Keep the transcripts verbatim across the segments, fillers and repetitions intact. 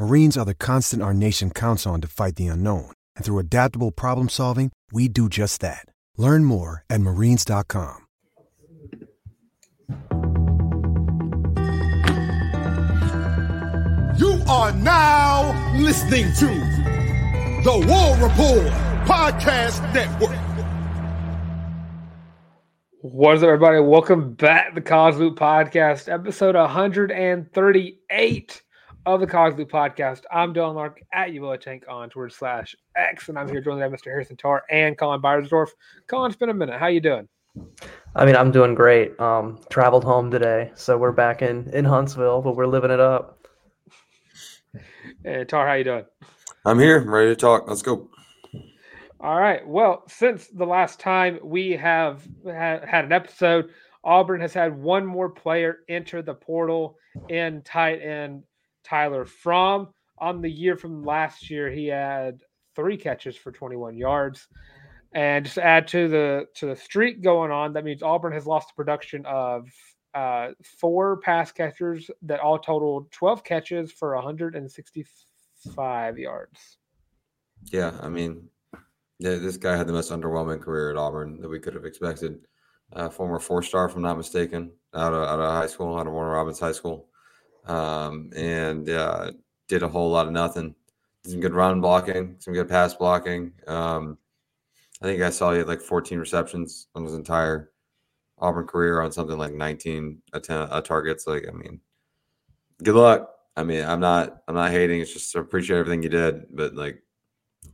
Marines are the constant our nation counts on to fight the unknown. And through adaptable problem solving, we do just that. Learn more at marines dot com. You are now listening to the War Report Podcast Network. What is up, everybody? Welcome back to the College Loop Podcast, episode one thirty-eight. Of the College Loop Podcast. I'm Dylan Lark at ULATank on Twitter slash X, and I'm here joined by Mister Harrison Tarr and Colin Byersdorf. Colin, it's been a minute. How you doing? I mean, I'm doing great. Um, traveled home today, so we're back in, in Huntsville, but we're living it up. Hey, Tarr, how you doing? I'm here. I'm ready to talk. Let's go. All right. Well, since the last time we have ha- had an episode, Auburn has had one more player enter the portal in tight end Tyler Fromm. On the year from last year, he had three catches for twenty-one yards. And just to add to the to the streak going on, that means Auburn has lost the production of uh, four pass catchers that all totaled twelve catches for one sixty-five yards. Yeah, I mean, yeah, this guy had the most underwhelming career at Auburn that we could have expected. Uh, former four-star, if I'm not mistaken, out of, out of high school, out of Warner Robins High School. Um, and, uh, did a whole lot of nothing. Did some good run blocking, some good pass blocking. Um, I think I saw he had like fourteen receptions on his entire Auburn career on something like nineteen targets. Like, I mean, good luck. I mean, I'm not, I'm not hating. It's just, I appreciate everything you did, but like,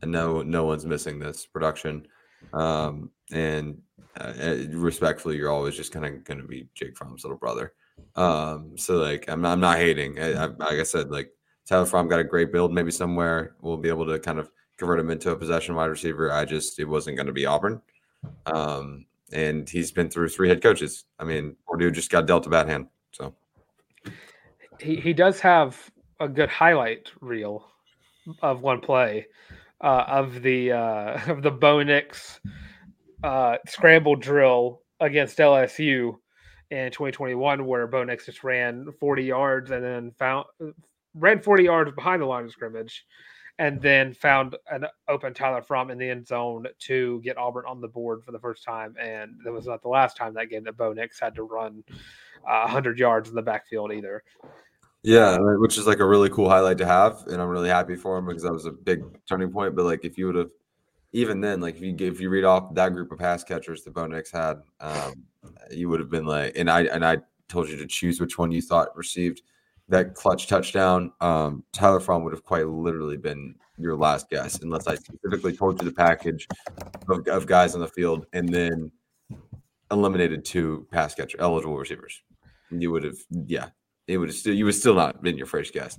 I know no one's missing this production. Um, and uh, respectfully, you're always just kind of going to be Jake Fromm's little brother. Um, so like, I'm not, I'm not hating. I, I, like I said, like Tyler Fromm got a great build. Maybe somewhere we'll be able to kind of convert him into a possession wide receiver. I just, it wasn't going to be Auburn. Um, and he's been through three head coaches. I mean, Purdue just got dealt a bad hand. So he, he does have a good highlight reel of one play, uh, of the, uh, of the Bo Nix, uh, scramble drill against L S U. In twenty twenty-one, where Bo Nix just ran forty yards and then found ran forty yards behind the line of scrimmage and then found an open Tyler Fromm in the end zone to get Auburn on the board for the first time. And that was not the last time that game that Bo Nix had to run uh, one hundred yards in the backfield either. Yeah, which is like a really cool highlight to have. And I'm really happy for him because that was a big turning point. But like if you would have, even then, like if you if you read off that group of pass catchers that Bo Nix had, um, you would have been like, and I and I told you to choose which one you thought received that clutch touchdown. Um, Tyler Fromm would have quite literally been your last guess, unless I specifically told you the package of, of guys on the field and then eliminated two pass catcher eligible receivers. You would have, yeah, it would have still you would still not been your first guess.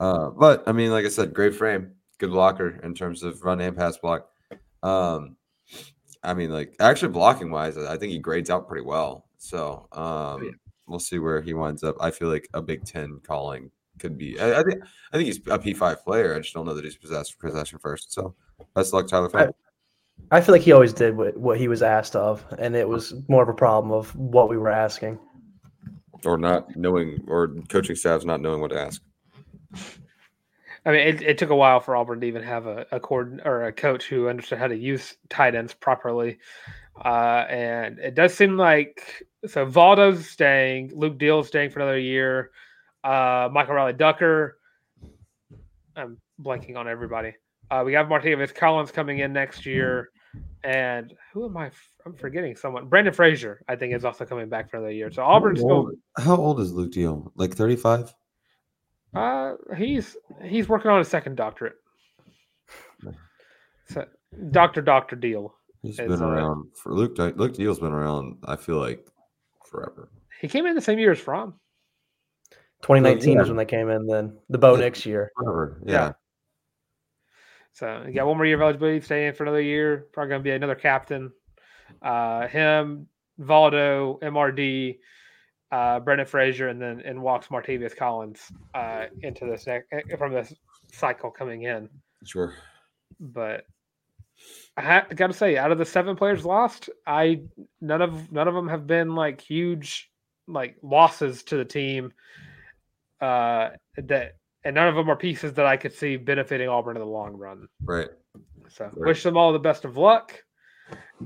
Uh, but I mean, like I said, great frame, good blocker in terms of run and pass block. Um, I mean, like actually blocking wise, I think he grades out pretty well. So um, yeah. We'll see where he winds up. I feel like a Big Ten calling could be. I, I think I think he's a P five player. I just don't know that he's possessed possession first. So best of luck, Tyler Fromm. I, I feel like he always did what, what he was asked of, and it was more of a problem of what we were asking, or not knowing, or coaching staffs not knowing what to ask. I mean, it, it took a while for Auburn to even have a, a cord or a coach who understood how to use tight ends properly. Uh, and it does seem like so Valdo's staying, Luke Deal staying for another year, uh, Michael Riley Ducker. I'm blanking on everybody. Uh, we have Martavius Collins coming in next year. Mm-hmm. And who am I? F- I'm forgetting someone. Brandon Frazier, I think, is also coming back for another year. So Auburn's how old, going. How old is Luke Deal? Like thirty-five? Uh, he's he's working on a second doctorate. So, Doctor Doctor Deal. He's been uh, around for Luke. Luke Deal's been around. I feel like forever. He came in the same year as Fromm. twenty nineteen yeah. is when they came in. Then the Bo yeah. Nix year. Forever. Yeah. yeah. So you got one more year of eligibility, stay in for another year. Probably going to be another captain. Uh, him, Valdo, M R D, uh, Brendan Frazier, and then in walks Martavius Collins uh, into this next, from this cycle coming in. Sure. But I ha- got to say, out of the seven players lost, I none of none of them have been like huge like losses to the team. Uh, that. And none of them are pieces that I could see benefiting Auburn in the long run. Right. So right. wish them all the best of luck.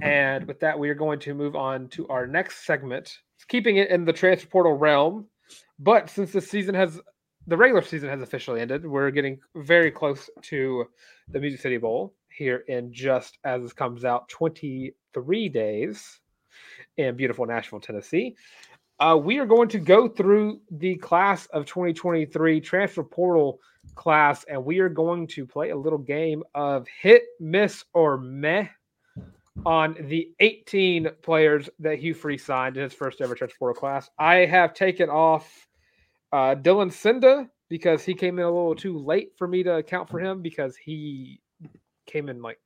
And with that, we are going to move on to our next segment, keeping it in the transfer portal realm. But since the season has, the regular season has officially ended, we're getting very close to the Music City Bowl here in just as this comes out twenty-three days in beautiful Nashville, Tennessee. Uh, we are going to go through the class of twenty twenty-three transfer portal class, and we are going to play a little game of hit, miss, or meh on the eighteen players that Hugh Freeze signed in his first ever transfer portal class. I have taken off uh, Dylan Senda because he came in a little too late for me to account for him because he came in like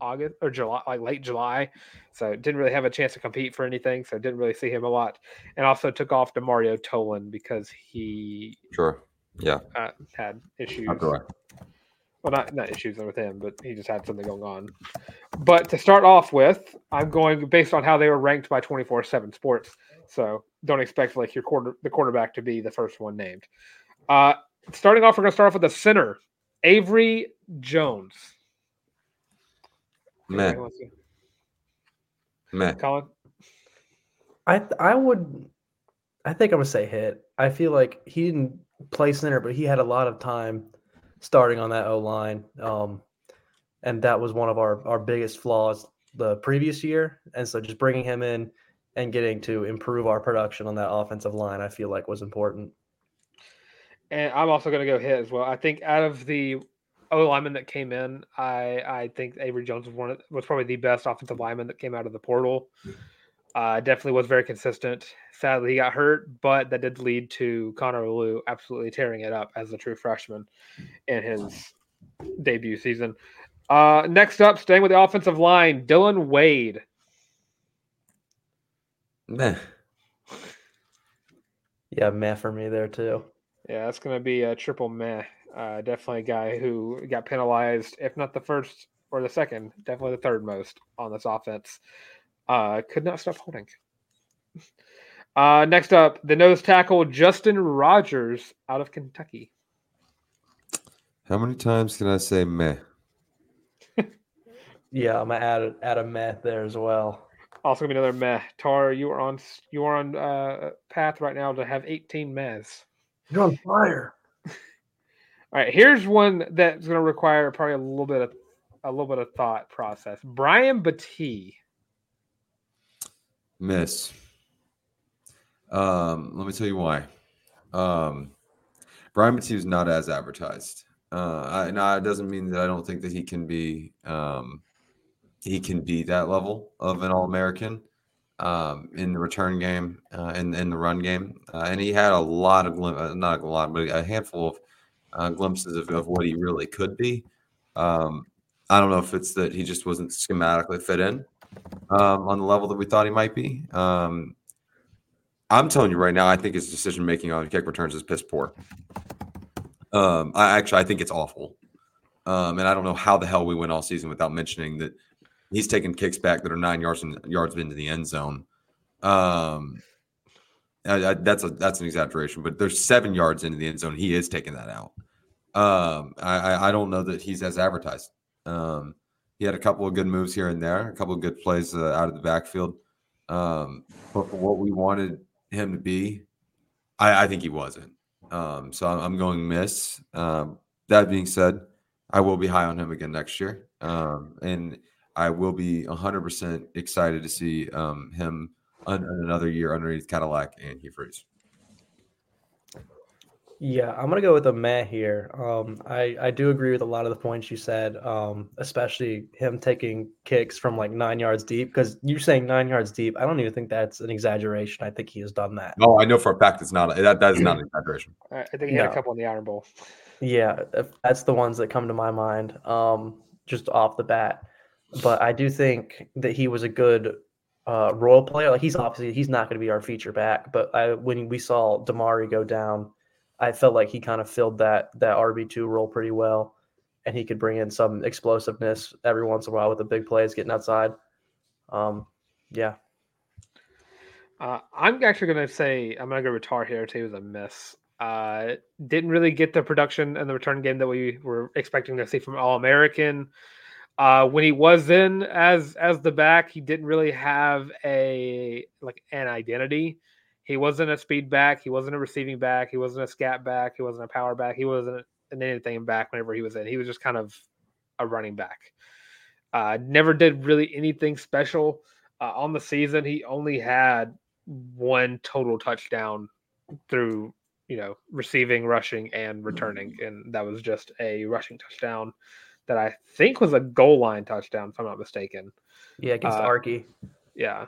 August or July, like late July, so didn't really have a chance to compete for anything, so didn't really see him a lot. And also took off DeMario Tolan because he sure yeah uh, had issues. Well, not not issues with him, but he just had something going on. But to start off with, I'm going based on how they were ranked by twenty-four seven Sports, so don't expect like your quarter the quarterback to be the first one named. Uh, starting off, we're going to start off with the center, Avery Jones. Meh. Meh. Colin? I I would I think I would say hit. I feel like he didn't play center, but he had a lot of time starting on that O-line. Um, and that was one of our, our biggest flaws the previous year. And so just bringing him in and getting to improve our production on that offensive line, I feel like was important. And I'm also going to go hit as well. I think out of the – O lineman that came in, I, I think Avery Jones was one of, was probably the best offensive lineman that came out of the portal. Uh, definitely was very consistent. Sadly, he got hurt, but that did lead to Connor Alou absolutely tearing it up as a true freshman in his debut season. Uh, next up, staying with the offensive line, Dylan Wade. Meh. Yeah, meh for me there too. Yeah, that's going to be a triple meh. Uh, definitely a guy who got penalized, if not the first or the second, definitely the third most on this offense. Uh, could not stop holding. Uh, next up, the nose tackle, Justin Rogers out of Kentucky. How many times can I say meh? Yeah, I'm going to add, add a meh there as well. Also going to be another meh. Tar, you are on you are on uh, path right now to have eighteen mehs. You're on fire. All right, here's one that's going to require probably a little bit of a little bit of thought process. Brian Battie. Miss. Um, let me tell you why. Um, Brian Battie is not as advertised. Uh, I, now, it doesn't mean that I don't think that he can be um, he can be that level of an All-American um, in the return game uh, in, in the run game, uh, and he had a lot of not a lot, but a handful of. Uh, glimpses of, of what he really could be. Um, I don't know if it's that he just wasn't schematically fit in um, on the level that we thought he might be. Um, I'm telling you right now, I think his decision-making on kick returns is piss poor. Um, I actually, I think it's awful. Um, and I don't know how the hell we went all season without mentioning that he's taking kicks back that are nine yards and yards into the end zone. Um, I, I, that's a that's an exaggeration, but there's seven yards into the end zone. He is taking that out. Um, I, I don't know that he's as advertised. Um, he had a couple of good moves here and there, a couple of good plays uh, out of the backfield. Um, but for what we wanted him to be, I, I think he wasn't. Um, so I'm, I'm going miss. Um, that being said, I will be high on him again next year. Um, and I will be one hundred percent excited to see um, him un- another year underneath Cadillac and Hugh Freeze. Yeah, I'm going to go with a meh here. Um, I, I do agree with a lot of the points you said, um, especially him taking kicks from like nine yards deep, because you're saying nine yards deep. I don't even think that's an exaggeration. I think he has done that. Oh, I know for a fact it's not. That, that is not an exaggeration. I think he had no. a couple in the Iron Bowl. Yeah, that's the ones that come to my mind um, just off the bat. But I do think that he was a good uh, role player. Like he's obviously he's not going to be our feature back, but I, when we saw Damari go down, I felt like he kind of filled that that R B two role pretty well, and he could bring in some explosiveness every once in a while with the big plays getting outside. Um, yeah. Uh, I'm actually going to say – I'm going to go retard here. It was a miss. Uh, didn't really get the production and the return game that we were expecting to see from All-American. Uh, when he was in as as the back, he didn't really have a like an identity. He wasn't a speed back. He wasn't a receiving back. He wasn't a scat back. He wasn't a power back. He wasn't an anything back whenever he was in. He was just kind of a running back. Uh, never did really anything special. Uh, on the season, he only had one total touchdown through, you know, receiving, rushing, and returning. And that was just a rushing touchdown that I think was a goal line touchdown, if I'm not mistaken. Yeah, against uh, Arky. Yeah.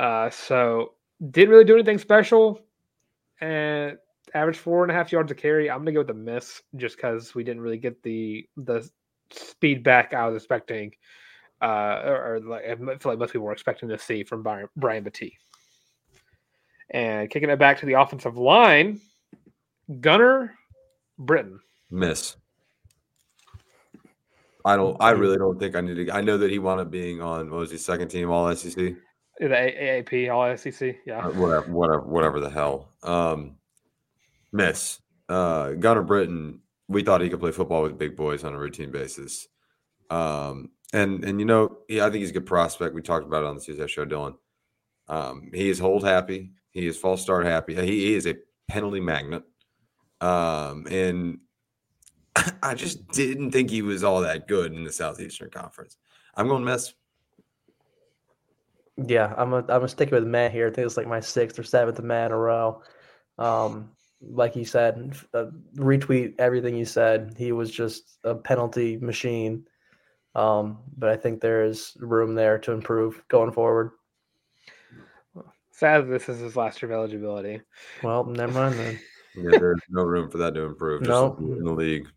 Uh, so... Didn't really do anything special, and average four and a half yards a carry. I'm gonna go with a miss just because we didn't really get the the speed back I was expecting, uh, or, or like I feel like most people were expecting to see from Brian, Brian Battie. And kicking it back to the offensive line, Gunner Britton. Miss. I don't. I really don't think I need to. I know that he wound up being on what was his second team All S E C. The A A P, all S E C, yeah. Uh, whatever, whatever, whatever the hell. Um, miss. Uh, Gunner Britton, we thought he could play football with big boys on a routine basis. Um, and, and you know, yeah, I think he's a good prospect. We talked about it on the Tuesday show, Dylan. Um, he is hold happy. He is false start happy. He, he is a penalty magnet. Um, and I just didn't think he was all that good in the Southeastern Conference. I'm going to miss. Yeah, I'm a, I'm gonna stick with Matt here. I think it's like my sixth or seventh Matt in a row. Um, like you said, uh, retweet everything you said. He was just a penalty machine. Um, but I think there is room there to improve going forward. Sad this is his last year of eligibility. Well, never mind then. Yeah, there's no room for that to improve. Nope. In the league.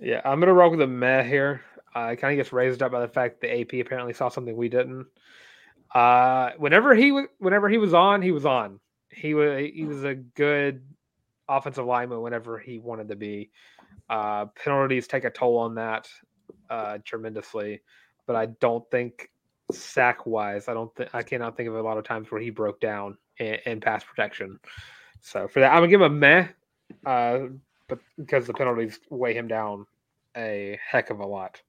Yeah, I'm gonna roll with a Matt here. Uh, it kind of gets raised up by the fact the A P apparently saw something we didn't. Uh, whenever he was, whenever he was on, he was on. He was he was a good offensive lineman whenever he wanted to be. Uh, penalties take a toll on that uh, tremendously, but I don't think sack wise, I don't think I cannot think of a lot of times where he broke down in, in pass protection. So for that, I'm gonna give him a meh, uh, but because the penalties weigh him down a heck of a lot.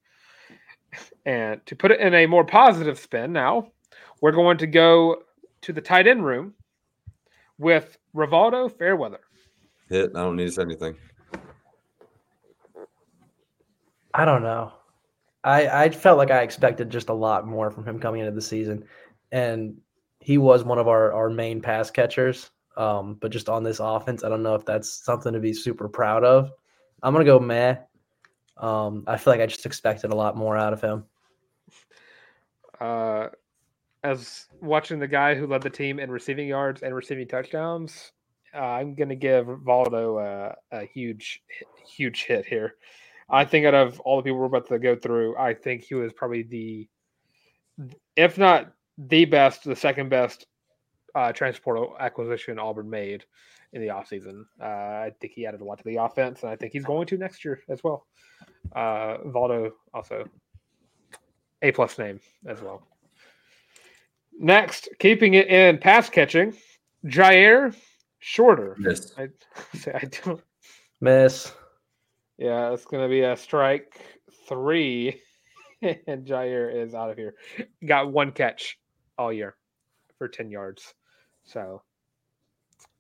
And to put it in a more positive spin now. We're going to go to the tight end room with Rivaldo Fairweather. Hit. I don't need to say anything. I don't know. I, I felt like I expected just a lot more from him coming into the season. And he was one of our, our main pass catchers. Um, but just on this offense, I don't know if that's something to be super proud of. I'm going to go meh. Um, I feel like I just expected a lot more out of him. Uh. As watching the guy who led the team in receiving yards and receiving touchdowns, uh, I'm going to give Valdo uh, a huge, huge hit here. I think out of all the people we're about to go through, I think he was probably the, if not the best, the second best uh, transport acquisition Auburn made in the offseason. Uh, I think he added a lot to the offense, and I think he's going to next year as well. Uh, Valdo also A-plus name as well. Next, keeping it in pass catching, Jair Shorter. Miss. I, I don't miss. Yeah, it's gonna be a strike three, and Jair is out of here. Got one catch all year for ten yards. So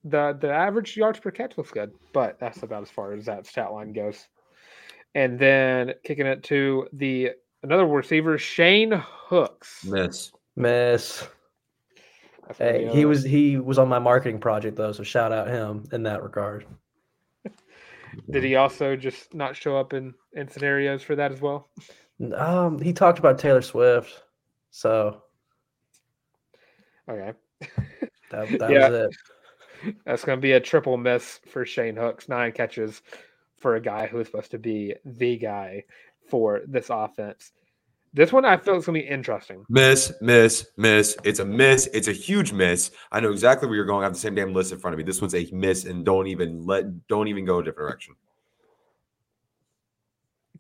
the the average yards per catch looks good, but that's about as far as that stat line goes. And then kicking it to the Another receiver, Shane Hooks. Miss. Miss. Hey, he was he was on my marketing project, though, so shout out him in that regard. Did he also just not show up in, in scenarios for that as well? Um, he talked about Taylor Swift, so. Okay. that that yeah. was it. That's going to be a triple miss for Shane Hooks. Nine catches for a guy who is supposed to be the guy for this offense. This one I feel is going to be interesting. Miss, miss, miss. It's a miss. It's a huge miss. I know exactly where you're going. I have the same damn list in front of me. This one's a miss, and don't even let, don't even go a different direction.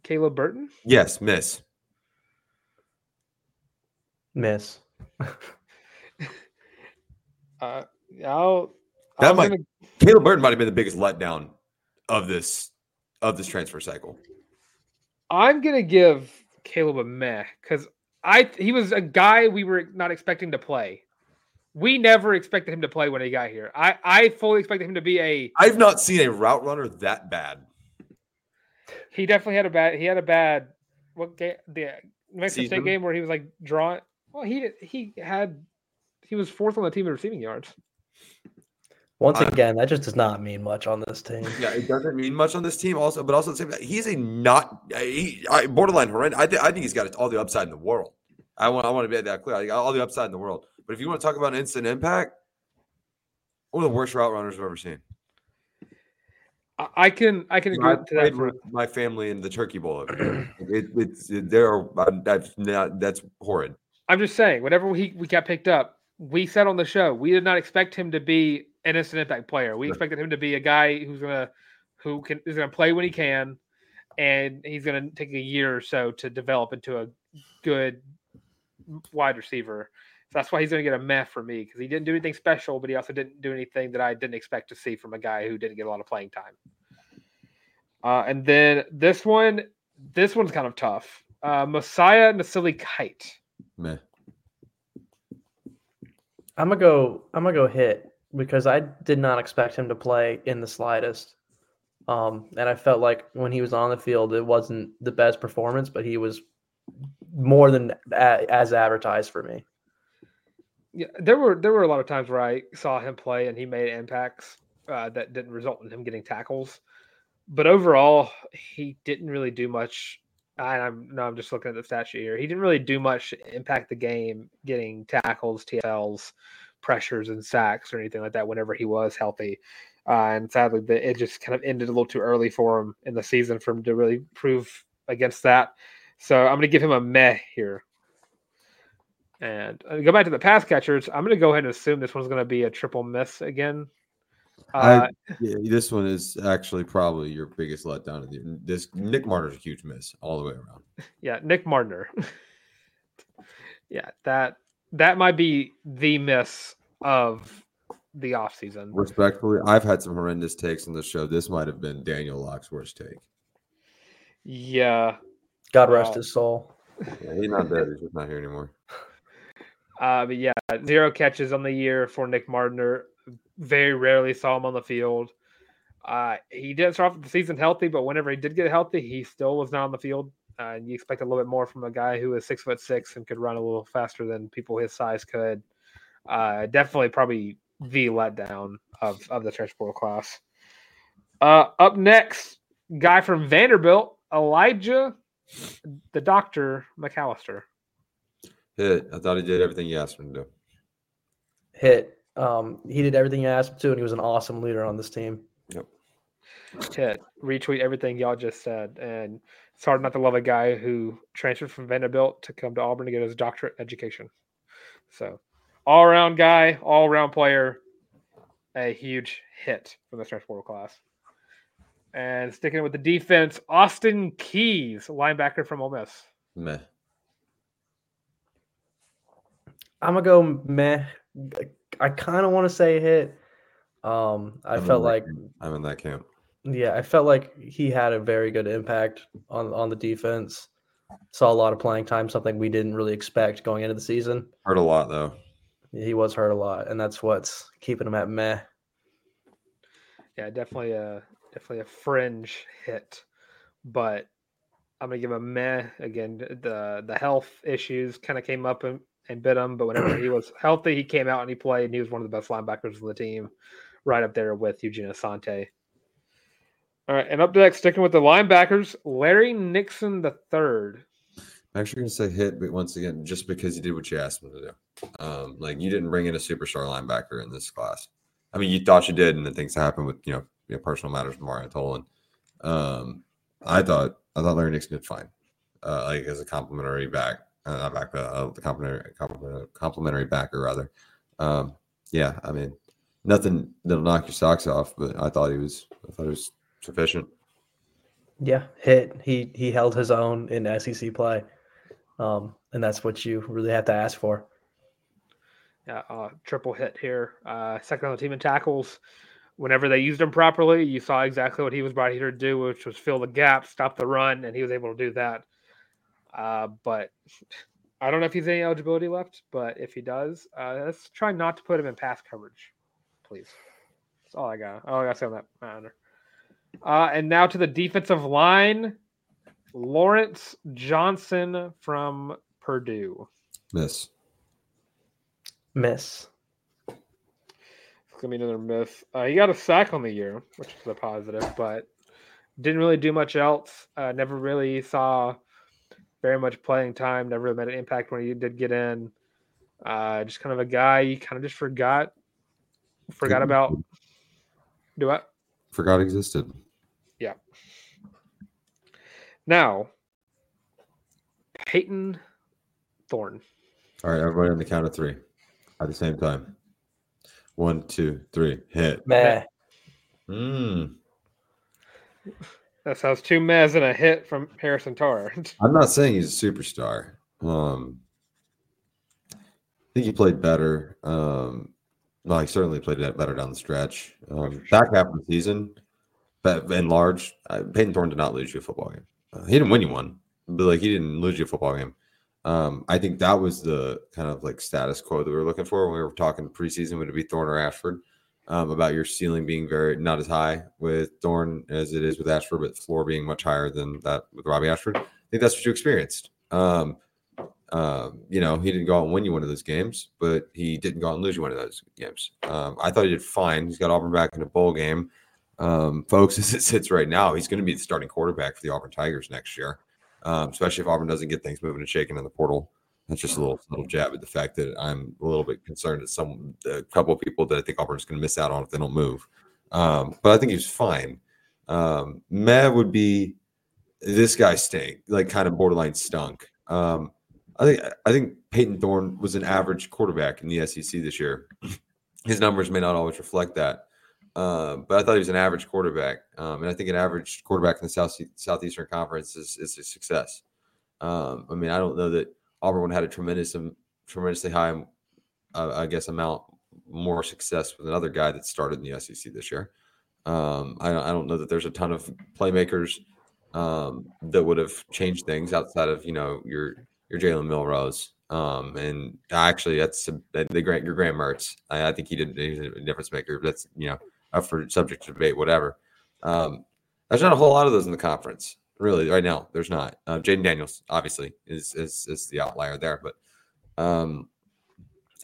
Caleb Burton? Yes, miss. Miss. uh, I'll. That might. Gonna... Caleb Burton might have been the biggest letdown of this of this transfer cycle. I'm gonna give Caleb a meh, because I he was a guy we were not expecting to play. We never expected him to play when he got here. I, I fully expected him to be a. I've not seen a route runner that bad. He definitely had a bad. He had a bad. What game? The Mexico State game where he was like drawn. Well, he he had he was fourth on the team in receiving yards. Once again, that just does not mean much on this team. Yeah, it doesn't mean much on this team. Also, but also at the same time, he's a not he, borderline horrendous. I, th- I think he's got all the upside in the world. I want I want to be that clear. I got all the upside in the world. But if you want to talk about instant impact, one of the worst route runners I've ever seen. I can I can agree I to that. For my family in the Turkey Bowl. it, it, it's it, there are that's not, that's horrid. I'm just saying. Whenever he we got picked up, we said on the show we did not expect him to be an instant impact player. We expected him to be a guy who's gonna, who can is gonna play when he can, and he's gonna take a year or so to develop into a good wide receiver. So that's why he's gonna get a meh for me, because he didn't do anything special, but he also didn't do anything that I didn't expect to see from a guy who didn't get a lot of playing time. Uh, and then this one, this one's kind of tough. Uh, Messiah Nasili Kite. Meh. I'm gonna go. I'm gonna go hit. Because I did not expect him to play in the slightest. Um, and I felt like when he was on the field, it wasn't the best performance, but he was more than a- as advertised for me. Yeah, there were there were a lot of times where I saw him play and he made impacts uh, that didn't result in him getting tackles. But overall, he didn't really do much. And I'm no, I'm just looking at the stat sheet here. He didn't really do much to impact the game, getting tackles, T F Ls, pressures and sacks or anything like that whenever he was healthy. Uh, and sadly, the, it just kind of ended a little too early for him in the season for him to really prove against that. So I'm going to give him a meh here. And uh, go back to the pass catchers. I'm going to go ahead and assume this one's going to be a triple miss again. Uh, I, yeah, this one is actually probably your biggest letdown of the year. This Nick Mardner's a huge miss all the way around. Yeah, Nick Mardner. yeah, that That might be the miss of the offseason. Respectfully, I've had some horrendous takes on the show. This might have been Daniel Locke's worst take. Yeah. God wow. Rest his soul. Yeah, he's not dead. He's just not here anymore. Uh, but yeah, zero catches on the year for Nick Mardner. Very rarely saw him on the field. Uh, he didn't start off the season healthy, but whenever he did get healthy, he still was not on the field. Uh, you expect a little bit more from a guy who is six foot six and could run a little faster than people his size could. Uh, definitely probably the letdown of, of the transfer portal class. Uh, up next, guy from Vanderbilt, Elijah, the Doctor McAllister. Hit. I thought he did everything you asked him to do. Hit. Um, he did everything you asked him to, and he was an awesome leader on this team. Yep. Hit. Retweet everything y'all just said. And it's hard not to love a guy who transferred from Vanderbilt to come to Auburn to get his doctorate education. So all-around guy, all-around player, a huge hit from the transfer portal class. And sticking with the defense, Austin Keys, linebacker from Ole Miss. Meh. I'm going to go meh. I kind of want to say hit. Um, I I'm felt like – I'm in that camp. Yeah, I felt like he had a very good impact on, on the defense. Saw a lot of playing time, something we didn't really expect going into the season. Hurt a lot, though. He was hurt a lot, and that's what's keeping him at meh. Yeah, definitely a, definitely a fringe hit. But I'm going to give a meh. Again, the the health issues kind of came up and, and bit him, but whenever he was healthy, he came out and he played, and he was one of the best linebackers on the team, right up there with Eugene Asante. All right, and up next, sticking with the linebackers, Larry Nixon the third. I'm actually going to say hit, but once again, just because you did what you asked him to do. Um, like, you didn't bring in a superstar linebacker in this class. I mean, you thought you did, and then things happened with, you know, you know personal matters with Mario Tolan. Um, I thought I thought Larry Nixon did fine, uh, like as a complimentary back, uh, not back, uh, complimentary, complimentary, complimentary backer rather. Um, yeah, I mean, nothing that'll knock your socks off, but I thought he was, I thought he was sufficient. Yeah, hit. He he held his own in S E C play, um, and that's what you really have to ask for. Yeah, uh, triple hit here. Uh, second on the team in tackles. Whenever they used him properly, you saw exactly what he was brought here to do, which was fill the gap, stop the run, and he was able to do that. Uh, but I don't know if he's any eligibility left, but if he does, uh, let's try not to put him in pass coverage, please. That's all I got. All I got to say on that matter. Uh, and now to the defensive line, Lawrence Johnson from Purdue. Miss. Miss. It's going to be another miss. Uh, he got a sack on the year, which is a positive, but didn't really do much else. Uh, never really saw very much playing time. Never really made an impact when he did get in. Uh, just kind of a guy you kind of just forgot. Forgot Couldn't about. Do I? Forgot existed. Yeah. Now, Peyton Thorne. All right, everybody on the count of three at the same time. One, two, three, hit. Meh. Mm. That sounds two mehs and a hit from Harrison Tarr. I'm not saying he's a superstar. Um, I think he played better. Um, Well, he certainly played that better down the stretch. Um, back half of the season, but in large, uh, Peyton Thorne did not lose you a football game. Uh, he didn't win you one, but like he didn't lose you a football game. Um, I think that was the kind of like status quo that we were looking for when we were talking preseason. Would it be Thorne or Ashford? Um, about your ceiling being very not as high with Thorne as it is with Ashford, but the floor being much higher than that with Robbie Ashford. I think that's what you experienced. Um, Uh, you know, he didn't go out and win you one of those games, but he didn't go out and lose you one of those games. Um, I thought he did fine. He's got Auburn back in a bowl game. Um, folks, as it sits right now, he's going to be the starting quarterback for the Auburn Tigers next year, um, especially if Auburn doesn't get things moving and shaking in the portal. That's just a little little jab at the fact that I'm a little bit concerned at some a couple of people that I think Auburn's going to miss out on if they don't move. Um, but I think he's fine. Um, meh would be this guy stink, like kind of borderline stunk. Um, I think I think Peyton Thorne was an average quarterback in the S E C this year. His numbers may not always reflect that, uh, but I thought he was an average quarterback, um, and I think an average quarterback in the South Southeastern Conference is, is a success. Um, I mean, I don't know that Auburn had a tremendous, um, tremendously high, uh, I guess, amount more success with another guy that started in the S E C this year. Um, I, I don't know that there's a ton of playmakers um, that would have changed things outside of you know your. Your Jalen Milrose, um, and actually that's a, the Grant your Graham Mertz. I, I think he did he was a difference maker. That's you know up for subject to debate, whatever. Um, there's not a whole lot of those in the conference, really, right now. There's not. Uh, Jaden Daniels obviously is, is is the outlier there, but um,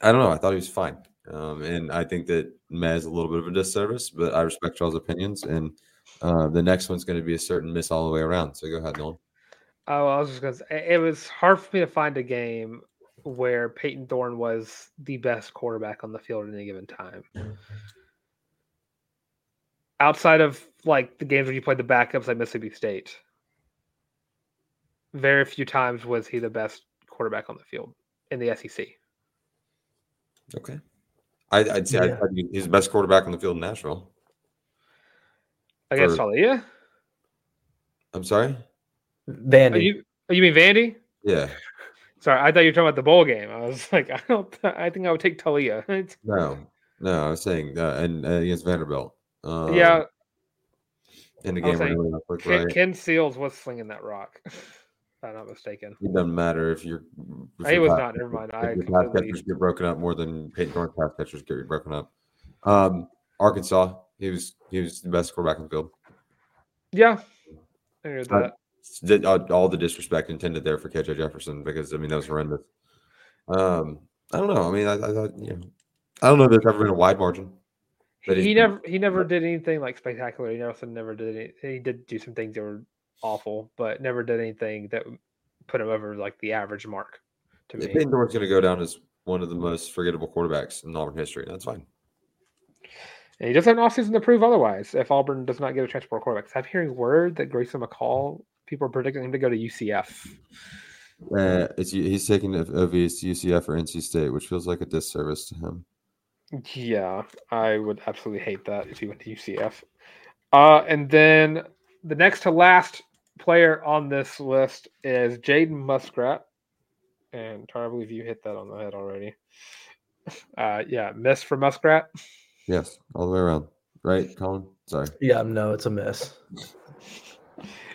I don't know. I thought he was fine, um, and I think that Mez is a little bit of a disservice, but I respect y'all's opinions, and uh, the next one's going to be a certain miss all the way around. So go ahead, Nolan. Oh, I was just going to say, it was hard for me to find a game where Peyton Thorne was the best quarterback on the field at any given time. Outside of, like, the games where you played the backups at Mississippi State, very few times was he the best quarterback on the field in the S E C. Okay. I, I'd say yeah. I'd, I'd, he's the best quarterback on the field in Nashville. I guess or, probably, yeah. I'm sorry? Vandy. Oh, you, oh, you mean Vandy? Yeah. Sorry, I thought you were talking about the bowl game. I was like, I don't. Th- I think I would take Talia. no, no, I was saying, uh, and uh, against Vanderbilt. Um, yeah. In the game, saying, really quick, Ken, right? Ken Seals was slinging that rock. If I'm not mistaken. It doesn't matter if you're. If he your was pass, not. Never mind. I your pass catchers get broken up more than Peyton Thorne pass catchers get broken up. Um, Arkansas. He was. He was the best quarterback in the field. Yeah. I knew that. I, All the disrespect intended there for K J Jefferson, because, I mean, that was horrendous. Um, I don't know. I mean, I, I, I, you know, I don't know if there's ever been a wide margin. But he, he never he never did anything like spectacular. He never, never did anything. He did do some things that were awful, but never did anything that put him over like the average mark. To me, Peyton Thorne's going to go down as one of the most forgettable quarterbacks in Auburn history. That's fine. And he does have an offseason to prove otherwise if Auburn does not get a transfer quarterback. I'm hearing word that Grayson McCall, people are predicting him to go to U C F. Uh, it's, he's taking O V's to U C F or N C State, which feels like a disservice to him. Yeah, I would absolutely hate that if he went to U C F. Uh, and then the next to last player on this list is Jaden Muskrat. And I believe you hit that on the head already. Uh, yeah, miss for Muskrat. Yes, all the way around. Right, Colin? Sorry. Yeah, no, it's a miss. It's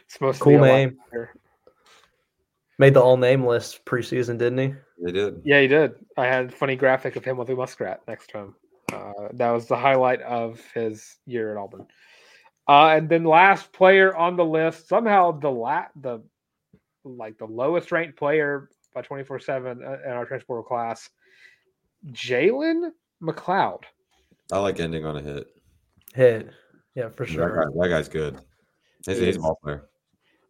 supposed cool to be a name. Made the all-name list preseason, didn't he? He did. Yeah, he did. I had a funny graphic of him with a muskrat next to him. Uh, that was the highlight of his year at Auburn. Uh, and then last player on the list, somehow the la- the like the lowest ranked player by twenty-four seven in our transporter class, Jalen McLeod. I like ending on a hit. Hit. Yeah, for sure. That, guy, that guy's good. He's, he's a ball player.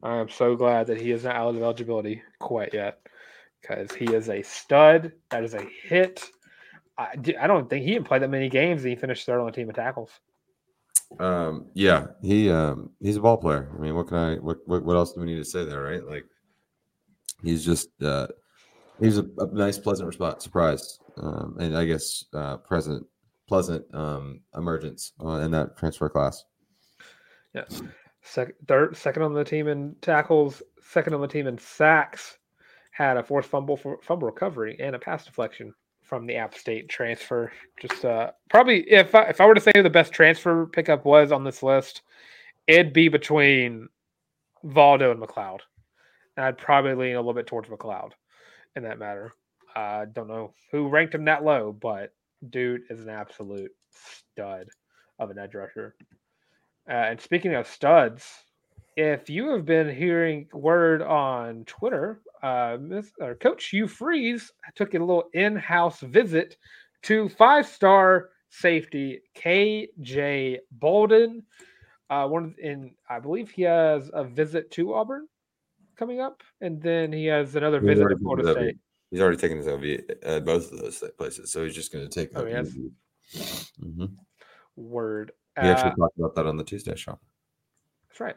I am so glad that he is not out of eligibility quite yet, because he is a stud. That is a hit. I, I don't think he didn't play that many games, and he finished third on the team of tackles. Um, yeah, he um, he's a ball player. I mean, what can I? What what else do we need to say there, right? Like, he's just uh, he's a, a nice, pleasant response, surprise, um, and I guess uh, present, pleasant um, emergence uh, in that transfer class. Yeah. Second, third, second on the team in tackles, second on the team in sacks, had a forced fumble for fumble recovery and a pass deflection from the App State transfer. Just uh, probably, if I, if I were to say who the best transfer pickup was on this list, it'd be between Valdo and McLeod. And I'd probably lean a little bit towards McLeod in that matter. I uh, don't know who ranked him that low, but dude is an absolute stud of an edge rusher. Uh, and speaking of studs, if you have been hearing word on Twitter, uh, Miss, or Coach Hugh Freeze took a little in-house visit to five-star safety K J Bolden. Uh, one in, I believe he has a visit to Auburn coming up, and then he has another he's visit to Florida State. W. He's already taken his O V at both of those places, so he's just going to take oh, yes. mm-hmm. Word. We actually uh, talked about that on the Tuesday show. That's right.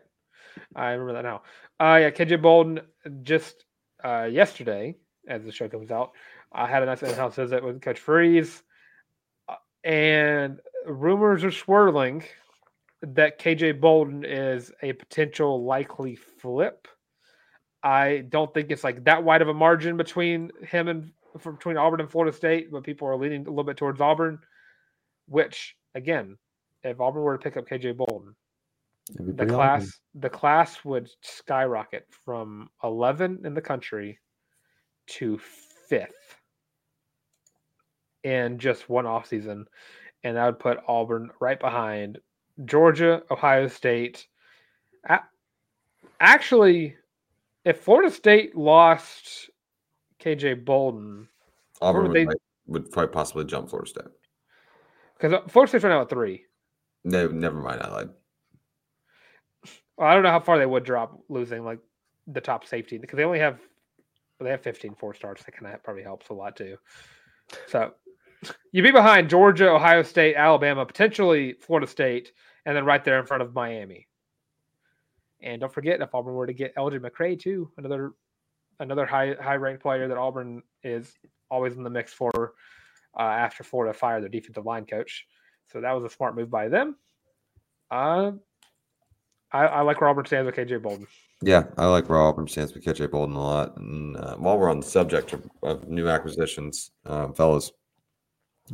I remember that now. Uh, yeah, K J Bolden just uh, yesterday, as the show comes out, I had a nice in-house visit with Coach Freeze, uh, and rumors are swirling that K J Bolden is a potential likely flip. I don't think it's like that wide of a margin between him and between Auburn and Florida State, but people are leaning a little bit towards Auburn, which again, if Auburn were to pick up K J Bolden, the class awesome. the class would skyrocket from eleven in the country to fifth in just one offseason. And that would put Auburn right behind Georgia, Ohio State. Actually, if Florida State lost K J Bolden, Auburn would, they... would probably possibly jump Florida State. Because Florida State's right now at three. No, never mind. I lied. Well, I don't know how far they would drop losing like the top safety, because they only have they have fifteen four stars. That kind of probably helps a lot too. So you'd be behind Georgia, Ohio State, Alabama, potentially Florida State, and then right there in front of Miami. And don't forget, if Auburn were to get Elgin McCray too, another another high high ranked player that Auburn is always in the mix for. Uh, after Florida fired their defensive line coach. So that was a smart move by them. Uh, I, I like where Auburn stands with K J Bolden. Yeah, I like where Auburn stands with K J Bolden a lot. And uh, while we're on the subject of, of new acquisitions, um, fellas,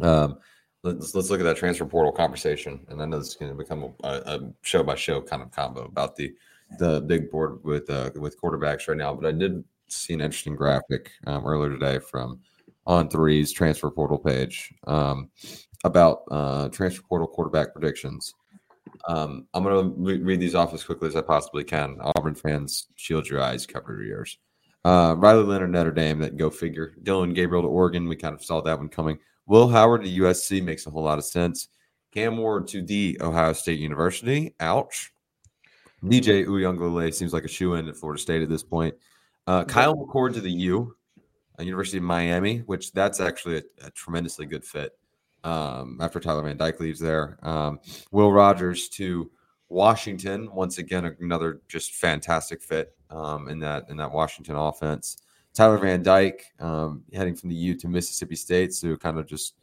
um, let's let's look at that transfer portal conversation. And I know this is going to become a, a show-by-show kind of combo about the the big board with uh, with quarterbacks right now. But I did see an interesting graphic um, earlier today from On Three's transfer portal page um, about uh, transfer portal quarterback predictions. Um, I'm going to re- read these off as quickly as I possibly can. Auburn fans, shield your eyes, cover your ears. Uh, Riley Leonard, Notre Dame, that go figure. Dylan Gabriel to Oregon, we kind of saw that one coming. Will Howard to U S C makes a whole lot of sense. Cam Ward to the Ohio State University, ouch. D J Uyunglele seems like a shoe-in at Florida State at this point. Uh, Kyle McCord to the U, uh, University of Miami, which that's actually a, a tremendously good fit um, after Tyler Van Dyke leaves there. Um, Will Rogers to Washington, once again another just fantastic fit um, in that in that Washington offense. Tyler Van Dyke um, heading from the U to Mississippi State, so kind of just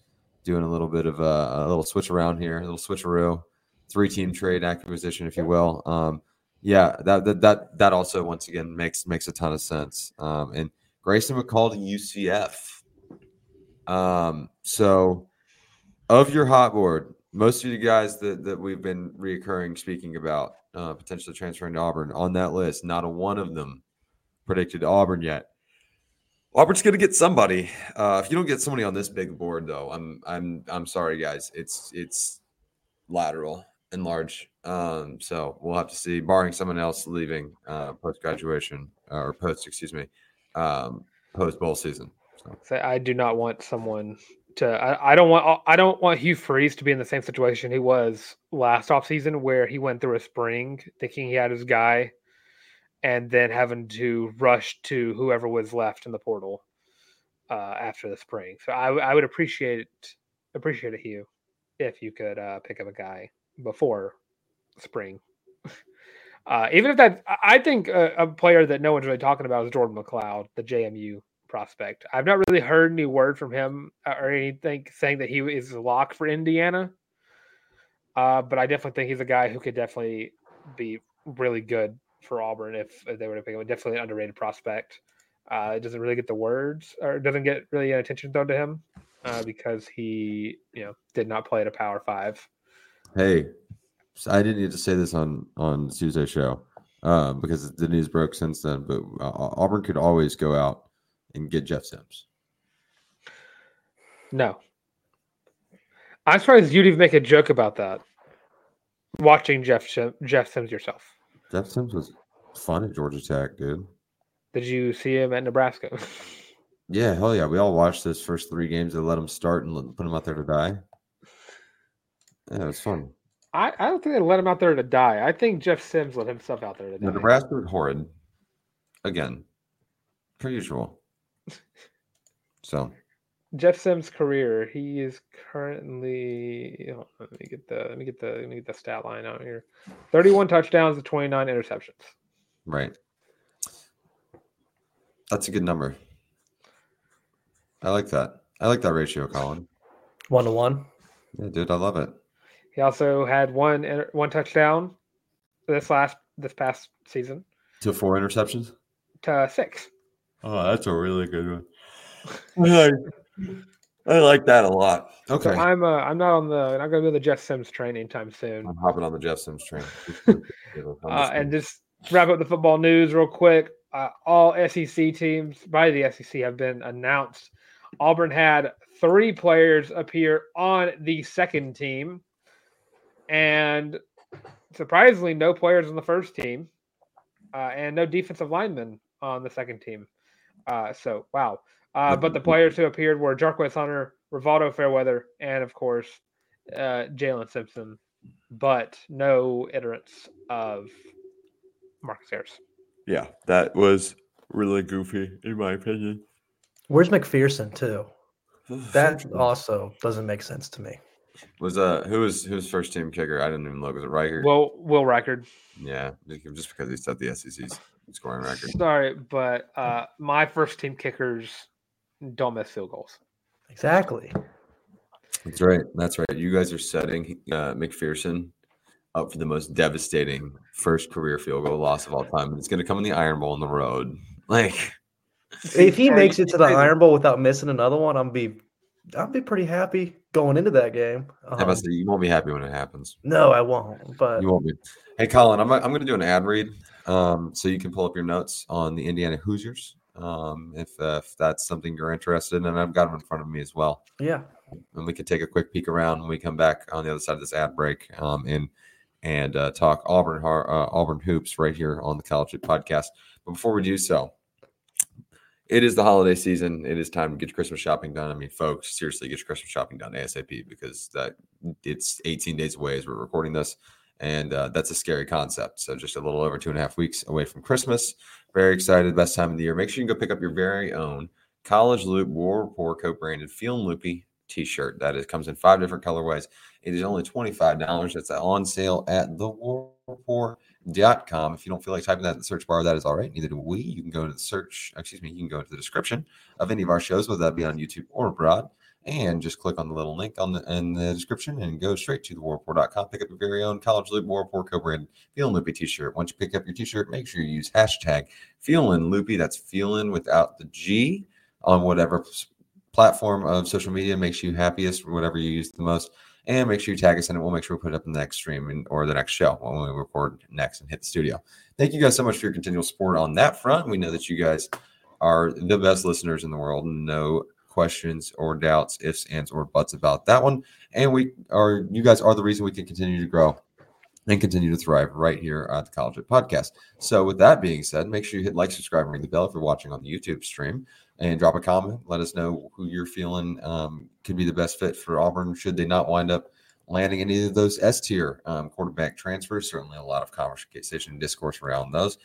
doing a little bit of a, a little switch around here, a little switcheroo, three-team trade acquisition, if you will. Um, yeah, that, that that that also once again makes makes a ton of sense. Um, and Grayson McCall to U C F. Um, so, of your hot board, most of you guys that that we've been reoccurring speaking about uh, potentially transferring to Auburn on that list, not a one of them predicted Auburn yet. Auburn's going to get somebody. Uh, if you don't get somebody on this big board, though, I'm I'm I'm sorry, guys. It's it's lateral and large. Um, so we'll have to see, barring someone else leaving uh, post graduation or post, excuse me, um, post bowl season. So. I do not want someone to. I, I don't want. I don't want Hugh Freeze to be in the same situation he was last offseason, where he went through a spring thinking he had his guy, and then having to rush to whoever was left in the portal uh, after the spring. So I, I would appreciate it, appreciate it, Hugh, if you could uh, pick up a guy before spring. uh, even if that – I think a, a player that no one's really talking about is Jordan McLeod, the J M U prospect. I've not really heard any word from him or anything saying that he is a lock for Indiana, uh, but I definitely think he's a guy who could definitely be really good for Auburn if they were to pick him. Definitely an underrated prospect. Uh, it doesn't really get the words or doesn't get really attention thrown to him uh, because he, you know, did not play at a Power Five. Hey, I didn't need to say this on, on Tuesday show uh, because the news broke since then, but uh, Auburn could always go out and get Jeff Sims. No. I'm surprised you didn't make a joke about that. Watching Jeff, Jeff Sims yourself. Jeff Sims was fun at Georgia Tech, dude. Did you see him at Nebraska? Yeah, hell yeah. We all watched those first three games that let him start and let, put him out there to die. Yeah, it was fun. I, I don't think they let him out there to die. I think Jeff Sims let himself out there to die. No, Nebraska was horrid. Again, per usual. So, Jeff Sims' career, he is currently oh, let me get the let me get the let me get the stat line out here. thirty-one touchdowns and twenty-nine interceptions. Right. That's a good number. I like that. I like that ratio, Colin. One to one. Yeah, dude, I love it. He also had one one touchdown this last this past season. To four interceptions? To six. Oh, that's a really good one. I like, I like that a lot. Okay, so I'm uh, I'm not on the I'm not going to be on the Jeff Sims train anytime soon. I'm hopping on the Jeff Sims train. uh, and just wrap up the football news real quick. Uh, all S E C teams by the S E C have been announced. Auburn had three players appear on the second team, and surprisingly, no players on the first team, uh, and no defensive linemen on the second team. Uh, so, wow. Uh, but the players who appeared were Jarquez Hunter, Rivaldo Fairweather, and, of course, uh, Jalen Simpson, but no iterants of Marcus Harris. Yeah, that was really goofy, in my opinion. Where's McPherson, too? That also doesn't make sense to me. Was uh who was who's first team kicker? I didn't even look. Was it Reichard? Well, Will Reichard. Yeah, just because he set the S E C's scoring record. Sorry, but uh, my first team kickers don't miss field goals. Exactly. That's right. That's right. You guys are setting uh, McPherson up for the most devastating first career field goal loss of all time. It's going to come in the Iron Bowl on the road. Like, if he makes it to the Iron Bowl without missing another one, I'm be. I'd be pretty happy going into that game. Um, I say, you won't be happy when it happens. No, I won't. But you won't be. Hey, Colin, I'm I'm going to do an ad read, um, so you can pull up your notes on the Indiana Hoosiers, um, if uh, if that's something you're interested in. And I've got them in front of me as well. Yeah, and we can take a quick peek around when we come back on the other side of this ad break, um, and and uh, talk Auburn uh, Auburn hoops right here on the College Hoop Podcast. But before we do so, it is the holiday season. It is time to get your Christmas shopping done. I mean, folks, seriously, get your Christmas shopping done ASAP, because that it's eighteen days away as we're recording this, and uh, that's a scary concept. So just a little over two and a half weeks away from Christmas. Very excited, best time of the year. Make sure you go pick up your very own College Loop War Report co-branded Feelin' Loopy t-shirt. That is, comes in five different colorways. It is only twenty-five dollars. It's on sale at the war report dot com. If you don't feel like typing that in the search bar, that is all right. Neither do we. You can go to the search, excuse me, you can go to the description of any of our shows, whether that be on YouTube or abroad, and just click on the little link on the in the description and go straight to the war report dot com. Pick up your very own College Loop War Report co-brand Feelin' Loopy t-shirt. Once you pick up your t-shirt, make sure you use hashtag Feelin' Loopy. That's Feelin' without the G on whatever platform of social media makes you happiest, whatever you use the most. And make sure you tag us in it. We'll make sure we put it up in the next stream and, or the next show when we record next and hit the studio. Thank you guys so much for your continual support on that front. We know that you guys are the best listeners in the world. No questions or doubts, ifs, ands, or buts about that one. And we are, you guys are the reason we can continue to grow and continue to thrive right here at the College Hoop Podcast. So with that being said, make sure you hit like, subscribe, and ring the bell if you're watching on the YouTube stream. And drop a comment. Let us know who you're feeling um, could be the best fit for Auburn should they not wind up landing any of those S-tier um, quarterback transfers. Certainly a lot of conversation and discourse around those.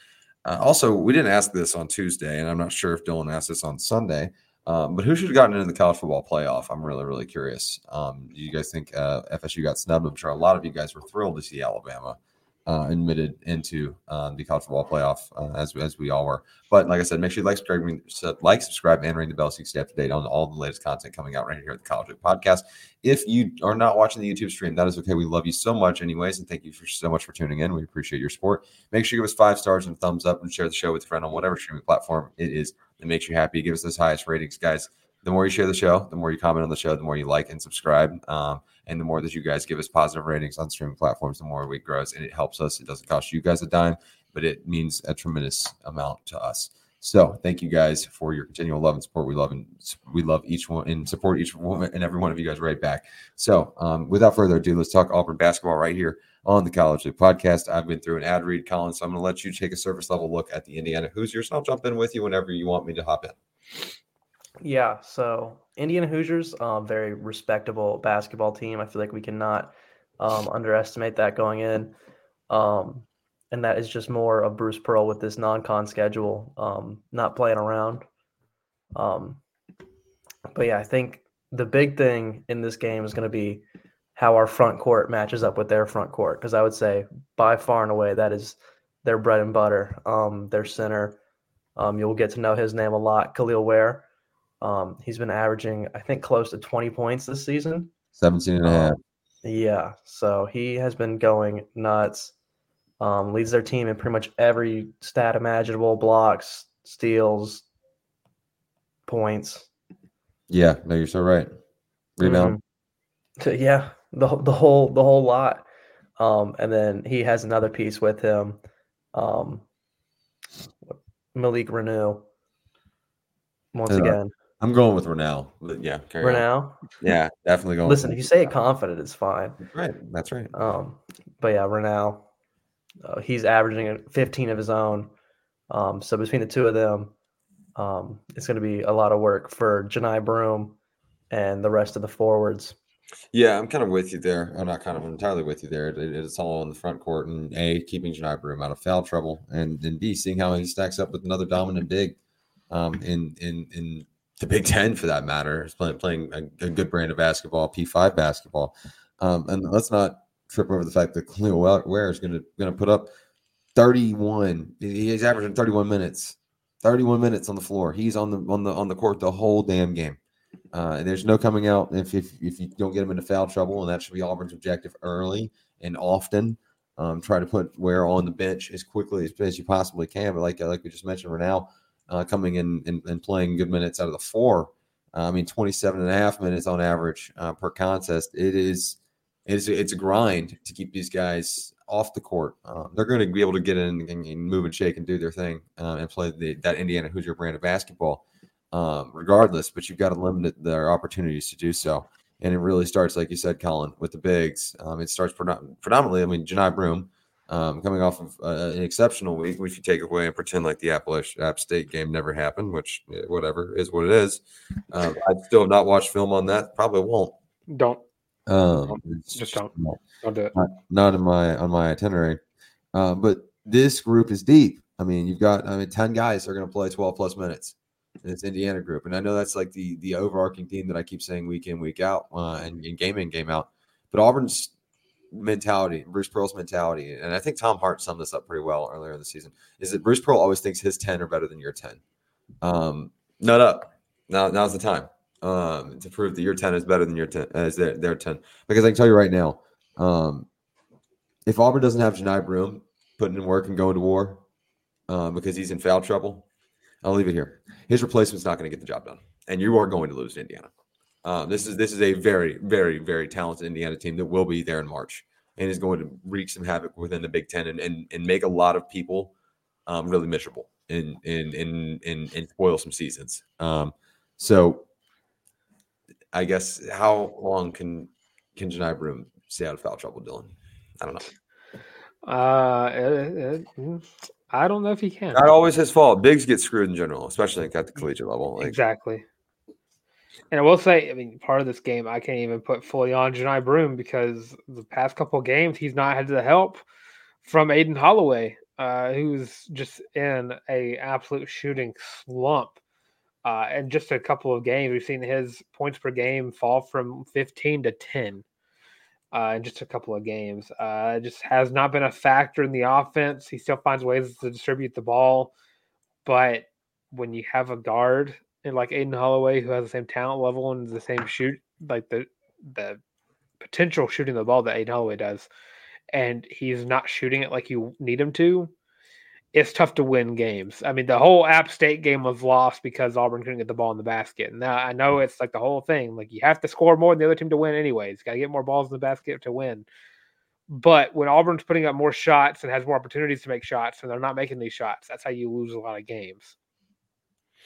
Uh, also, we didn't ask this on Tuesday, and I'm not sure if Dylan asked this on Sunday, um, but who should have gotten into the college football playoff? I'm really, really curious. Um, do you guys think uh, F S U got snubbed? I'm sure a lot of you guys were thrilled to see Alabama Uh, admitted into uh, the college football playoff, uh, as as we all were. But like I said, make sure you like, subscribe, like, subscribe, and ring the bell so you can stay up to date on all the latest content coming out right here at the College Hoop Podcast. If you are not watching the YouTube stream, that is okay. We love you so much anyways, and thank you for so much for tuning in. We appreciate your support. Make sure you give us five stars and thumbs up and share the show with a friend on whatever streaming platform it is that makes you happy. Give us those highest ratings, guys. The more you share the show, the more you comment on the show, the more you like and subscribe. Um, and the more that you guys give us positive ratings on streaming platforms, the more it grows and it helps us. It doesn't cost you guys a dime, but it means a tremendous amount to us. So thank you guys for your continual love and support. We love and we love each one and support each one and every one of you guys right back. So um, without further ado, let's talk Auburn basketball right here on the College Hoop Podcast. I've been through an ad read, Colin, so I'm going to let you take a surface level look at the Indiana Hoosiers. I'll jump in with you whenever you want me to hop in. Yeah, so Indiana Hoosiers, um, very respectable basketball team. I feel like we cannot um, underestimate that going in. Um, and that is just more of Bruce Pearl with this non-con schedule, um, not playing around. Um, but, yeah, I think the big thing in this game is going to be how our front court matches up with their front court, because I would say by far and away that is their bread and butter, um, their center. Um, you'll get to know his name a lot, Khalil Ware. Um, he's been averaging, I think, close to twenty points this season. seventeen and a half. Um, yeah, so he has been going nuts. Um, leads their team in pretty much every stat imaginable: blocks, steals, points. Yeah, no, you're so right. Rebound. Mm-hmm. So, yeah, the the whole the whole lot. Um, and then he has another piece with him, um, Malik Renew. Once uh, again. I'm going with Renau. Yeah, Renau. Yeah, definitely going. Listen, with if you say it confident, it's fine. Right, that's right. Um, but yeah, Renau, uh, he's averaging fifteen of his own. Um, so between the two of them, um, it's going to be a lot of work for Jani Broome and the rest of the forwards. Yeah, I'm kind of with you there. I'm not kind of I'm entirely with you there. It, it's all on the front court, and A, keeping Jani Broome out of foul trouble, and then B, seeing how he stacks up with another dominant big, um, in in in. the Big Ten, for that matter, is playing playing a, a good brand of basketball, P five basketball, um, and let's not trip over the fact that Khalil Ware is going to going to put up thirty-one. He's averaging thirty-one minutes, thirty-one minutes on the floor. He's on the on the on the court the whole damn game, uh, and there's no coming out if if if you don't get him into foul trouble, and that should be Auburn's objective early and often. Um, try to put Ware on the bench as quickly as, as you possibly can. But like like we just mentioned, right now. Uh, coming in and, and playing good minutes out of the four. Uh, I mean, twenty-seven and a half minutes on average uh, per contest. It is, it is, it's a grind to keep these guys off the court. Uh, they're going to be able to get in and, and move and shake and do their thing uh, and play the, that Indiana Hoosier brand of basketball um, regardless, but you've got to limit their opportunities to do so. And it really starts, like you said, Colin, with the bigs. Um, it starts predom- predominantly, I mean, Janai Broom, um, coming off of uh, an exceptional week, which you take away and pretend like the Appalachian App State game never happened, which, whatever, is what it is. Um, I still have not watched film on that. Probably won't. Don't. Um, Just don't. Not, don't do it. Not, not in my, on my itinerary. Uh, but this group is deep. I mean, you've got, I mean, ten guys are going to play twelve plus minutes in this Indiana group. And I know that's like the the overarching theme that I keep saying week in, week out, uh, and, and game in, game out. But Auburn's mentality, Bruce Pearl's mentality, and I think Tom Hart summed this up pretty well earlier in the season, is that Bruce Pearl always thinks his ten are better than your ten. Um, nut up. Now, now's the time um, to prove that your ten is better than your ten, as their, their ten. Because I can tell you right now, um, if Auburn doesn't have Janai Broom putting in work and going to war, Um, because he's in foul trouble, I'll leave it here. His replacement's not going to get the job done, and you are going to lose to Indiana. Um, this is this is a very, very, very talented Indiana team that will be there in March and is going to wreak some havoc within the Big Ten and and, and make a lot of people um, really miserable and and and and, and spoil some seasons. Um, so, I guess how long can can Janai Broom stay out of foul trouble, Dylan? I don't know. Uh. It, it, I don't know if he can. Not always his fault. Bigs get screwed in general, especially at the collegiate level. Like. Exactly. And I will say, I mean, part of this game, I can't even put fully on Janai Broom because the past couple of games, he's not had the help from Aiden Holloway, uh, who's just in a absolute shooting slump. Uh, and just a couple of games, we've seen his points per game fall from fifteen to ten. Uh, in just a couple of games. Uh, just has not been a factor in the offense. He still finds ways to distribute the ball. But when you have a guard and like Aiden Holloway who has the same talent level and the same shoot, like the the potential shooting the ball that Aiden Holloway does, and he's not shooting it like you need him to, it's tough to win games. I mean, the whole App State game was lost because Auburn couldn't get the ball in the basket. And now I know it's like the whole thing. Like you have to score more than the other team to win anyways. Got to get more balls in the basket to win. But when Auburn's putting up more shots and has more opportunities to make shots and they're not making these shots, that's how you lose a lot of games.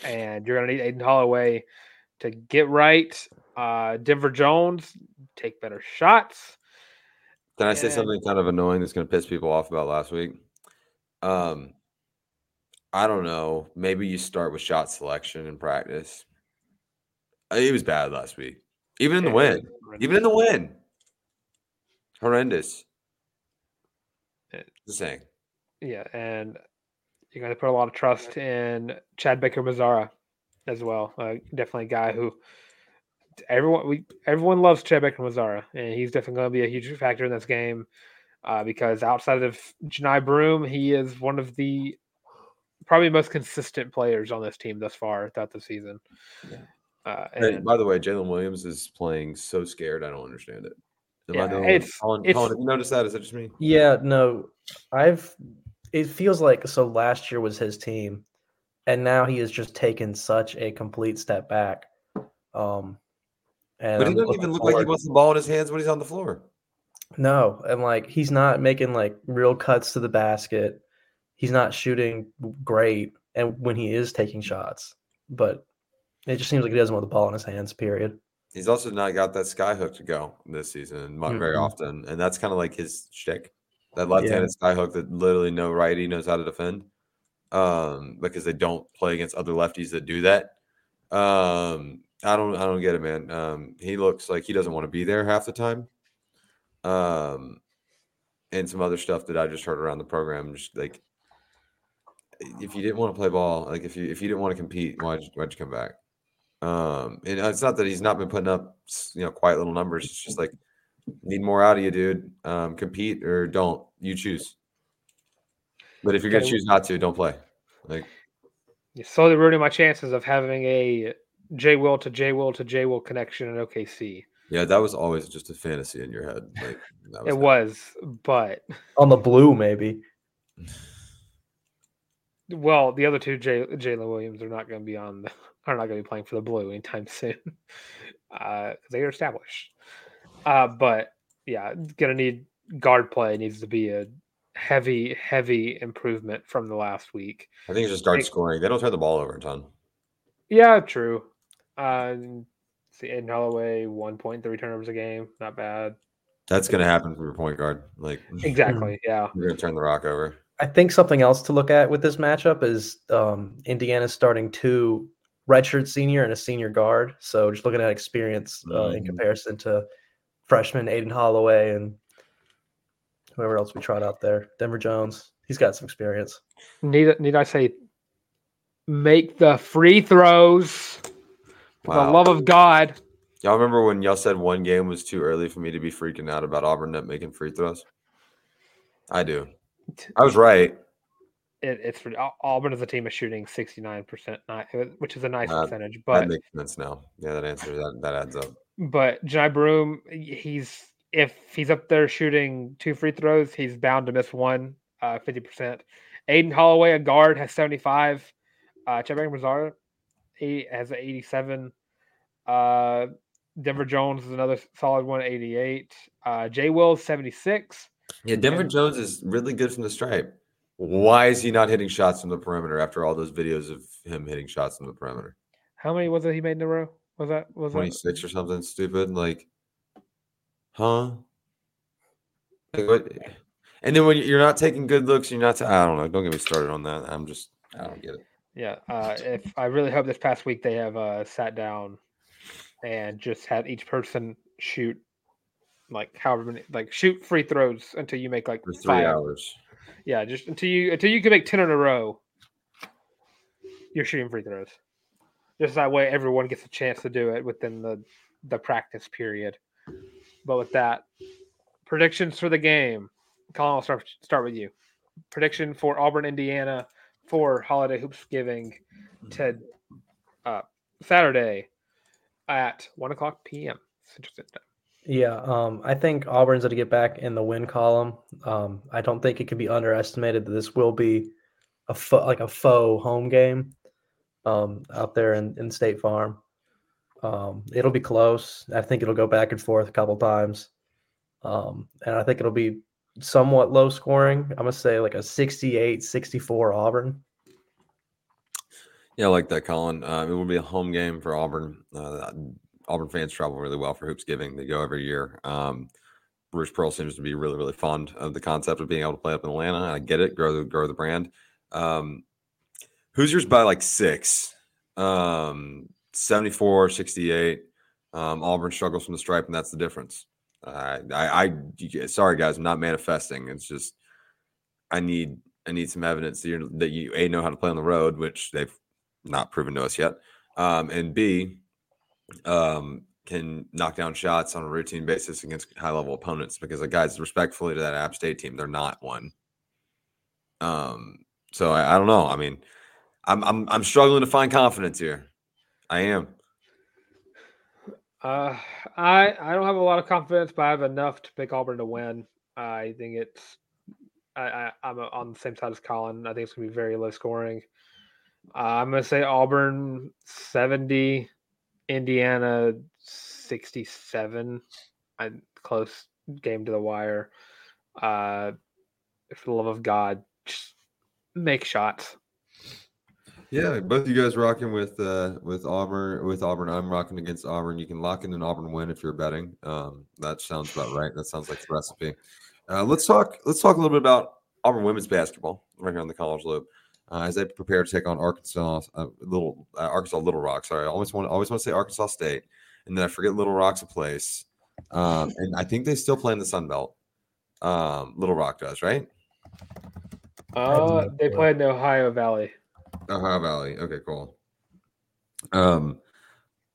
And you're going to need Aiden Holloway to get right. Uh, Denver Jones, take better shots. Can I say and... something kind of annoying that's going to piss people off about last week? Um, I don't know. Maybe you start with shot selection in practice. It was bad last week. Even in the win. Even in the win. Horrendous. Just saying. Yeah, and you're going to put a lot of trust in Chad Baker-Mazzara as well. Uh, definitely a guy who everyone we everyone loves Chad Baker-Mazzara, and he's definitely going to be a huge factor in this game. Uh, because outside of Janai Broom, he is one of the probably most consistent players on this team thus far throughout the season. Yeah. Uh, and, and by the way, Jalen Williams is playing so scared. I don't understand it. Am yeah, I the it's, Colin, it's, Colin, have you noticed that? Is that just me? Yeah, no. I've. It feels like so last year was his team, and now he has just taken such a complete step back. Um, and but he doesn't even look forward. like he wants the ball in his hands when he's on the floor. No, and like he's not making like real cuts to the basket. He's not shooting great, and when he is taking shots, but it just seems like he doesn't want the ball in his hands. Period. He's also not got that sky hook to go this season, not mm-hmm. very often, and that's kind of like his shtick. That left-handed yeah. sky hook that literally no righty knows how to defend, um, because they don't play against other lefties that do that. Um, I don't, I don't get it, man. Um, he looks like he doesn't want to be there half the time. Um, and some other stuff that I just heard around the program, just like if you didn't want to play ball, like if you if you didn't want to compete, why'd you, why'd you come back? Um, and it's not that he's not been putting up, you know, quiet little numbers. It's just like need more out of you, dude. Um, compete or don't. You choose. But if you're gonna choose not to, don't play. Like you're slowly ruining my chances of having a J Will to J Will to J Will connection in O K C. Yeah, that was always just a fantasy in your head. Like, that was it that. was, but... On the blue, maybe. Well, the other two, J- Jalen Williams, are not going to be on the, are not going to be playing for the blue anytime soon. Uh, they are established. Uh, but, yeah, going to need guard play. Needs to be a heavy, heavy improvement from the last week. I think it's just guard scoring. They don't turn the ball over a ton. Yeah, true. Uh see Aiden Holloway, one point three turnovers a game. Not bad. That's going to happen from your point guard. Like exactly, yeah. You're going to turn the rock over. I think something else to look at with this matchup is um, Indiana's starting two redshirt senior and a senior guard. So just looking at experience uh, mm-hmm. in comparison to freshman Aiden Holloway and whoever else we tried out there. Denver Jones, he's got some experience. Need, need I say, make the free throws. For wow. the love of God. Y'all remember when y'all said one game was too early for me to be freaking out about Auburn not making free throws? I do. I was right. It, it's Auburn is a team of shooting sixty-nine percent, which is a nice uh, percentage. But that makes sense now. Yeah, that answers that. That adds up. But Jai Broom, he's if he's up there shooting two free throws, he's bound to miss one, uh, fifty percent. Aiden Holloway, a guard, has seventy-five. Uh, Chebang Mazar, he has an eighty-seven. Uh, Denver Jones is another solid one, eighty-eight. Uh, Jay Wills, seventy-six. Yeah, Denver and, Jones is really good from the stripe. Why is he not hitting shots from the perimeter after all those videos of him hitting shots from the perimeter? How many was it he made in a row? Was that was twenty-six that? Or something stupid? Like, huh? Like what? And then when you're not taking good looks, you're not. Ta- I don't know. Don't get me started on that. I'm just. I don't get it. Yeah. Uh, if I really hope this past week they have uh, sat down and just had each person shoot. Like however many, like shoot free throws until you make like for three five. hours. Yeah, just until you until you can make ten in a row. You're shooting free throws. Just that way, everyone gets a chance to do it within the the practice period. But with that, predictions for the game. Colin, I'll start start with you. Prediction for Auburn, Indiana, for Holiday Hoopsgiving, to uh, Saturday at one o'clock p m. Central Time. Yeah, um, I think Auburn's going to get back in the win column. Um, I don't think it can be underestimated that this will be a fo- like a faux home game um, out there in, in State Farm. Um, it'll be close. I think it'll go back and forth a couple times. Um, and I think it'll be somewhat low scoring. I'm going to say like a sixty-eight sixty-four Auburn. Yeah, I like that, Colin. Uh, it will be a home game for Auburn. Uh, Auburn fans travel really well for Hoopsgiving. They go every year. Um, Bruce Pearl seems to be really, really fond of the concept of being able to play up in Atlanta. I get it. Grow the grow the brand. Um, Hoosiers by like six. Um, seventy-four sixty-eight. Um, Auburn struggles from the stripe, and that's the difference. Uh, I, I, sorry, guys, I'm not manifesting. It's just I need I need some evidence that, you're, that you, A, know how to play on the road, which they've not proven to us yet, um, and B, um can knock down shots on a routine basis against high-level opponents because the guys, respectfully to that App State team, they're not one. Um, so I, I don't know. I mean, I'm I'm I'm struggling to find confidence here. I am. Uh, I I don't have a lot of confidence, but I have enough to pick Auburn to win. I think it's I, I I'm on the same side as Colin. I think it's gonna be very low scoring. Uh, I'm gonna say Auburn seventy. Indiana sixty-seven, I close game to the wire. Uh, for the love of God, just make shots. Yeah, both of you guys rocking with uh, with Auburn. With Auburn, I'm rocking against Auburn. You can lock in an Auburn win if you're betting. Um, that sounds about right. That sounds like the recipe. Uh, let's talk. Let's talk a little bit about Auburn women's basketball right here on the College Loop. Uh, as they prepare to take on Arkansas, uh, little uh, Arkansas Little Rock. Sorry, I always want always want to say Arkansas State, and then I forget Little Rock's a place. Um, and I think they still play in the Sun Belt. Um, Little Rock does, right? Uh, they play in the Ohio Valley. Ohio Valley. Okay, cool. Um,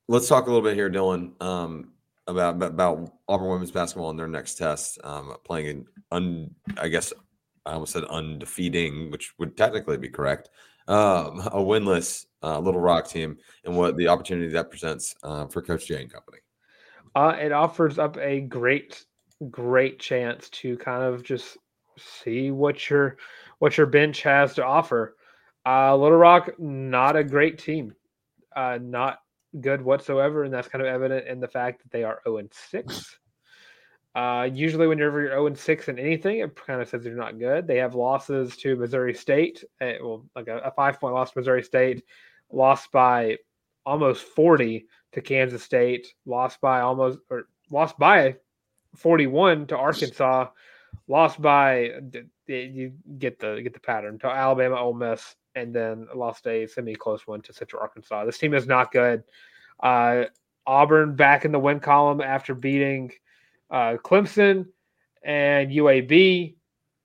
let's talk a little bit here, Dylan, um, about about Auburn women's basketball and their next test, um, playing in un, I guess. I almost said undefeating, which would technically be correct. Um, a winless uh, Little Rock team, and what the opportunity that presents uh, for Coach Jay and company. Uh, it offers up a great, great chance to kind of just see what your what your bench has to offer. Uh, Little Rock, not a great team, uh, not good whatsoever, and that's kind of evident in the fact that they are zero and six. Uh, usually whenever you're zero and six in anything, it kind of says you're not good. They have losses to Missouri State, uh, well, like a, a five-point loss to Missouri State, lost by almost forty to Kansas State, lost by almost or lost by forty-one to Arkansas, lost by you get the get the pattern to Alabama, Ole Miss, and then lost a semi-close one to Central Arkansas. This team is not good. Uh, Auburn back in the win column after beating uh, Clemson and U A B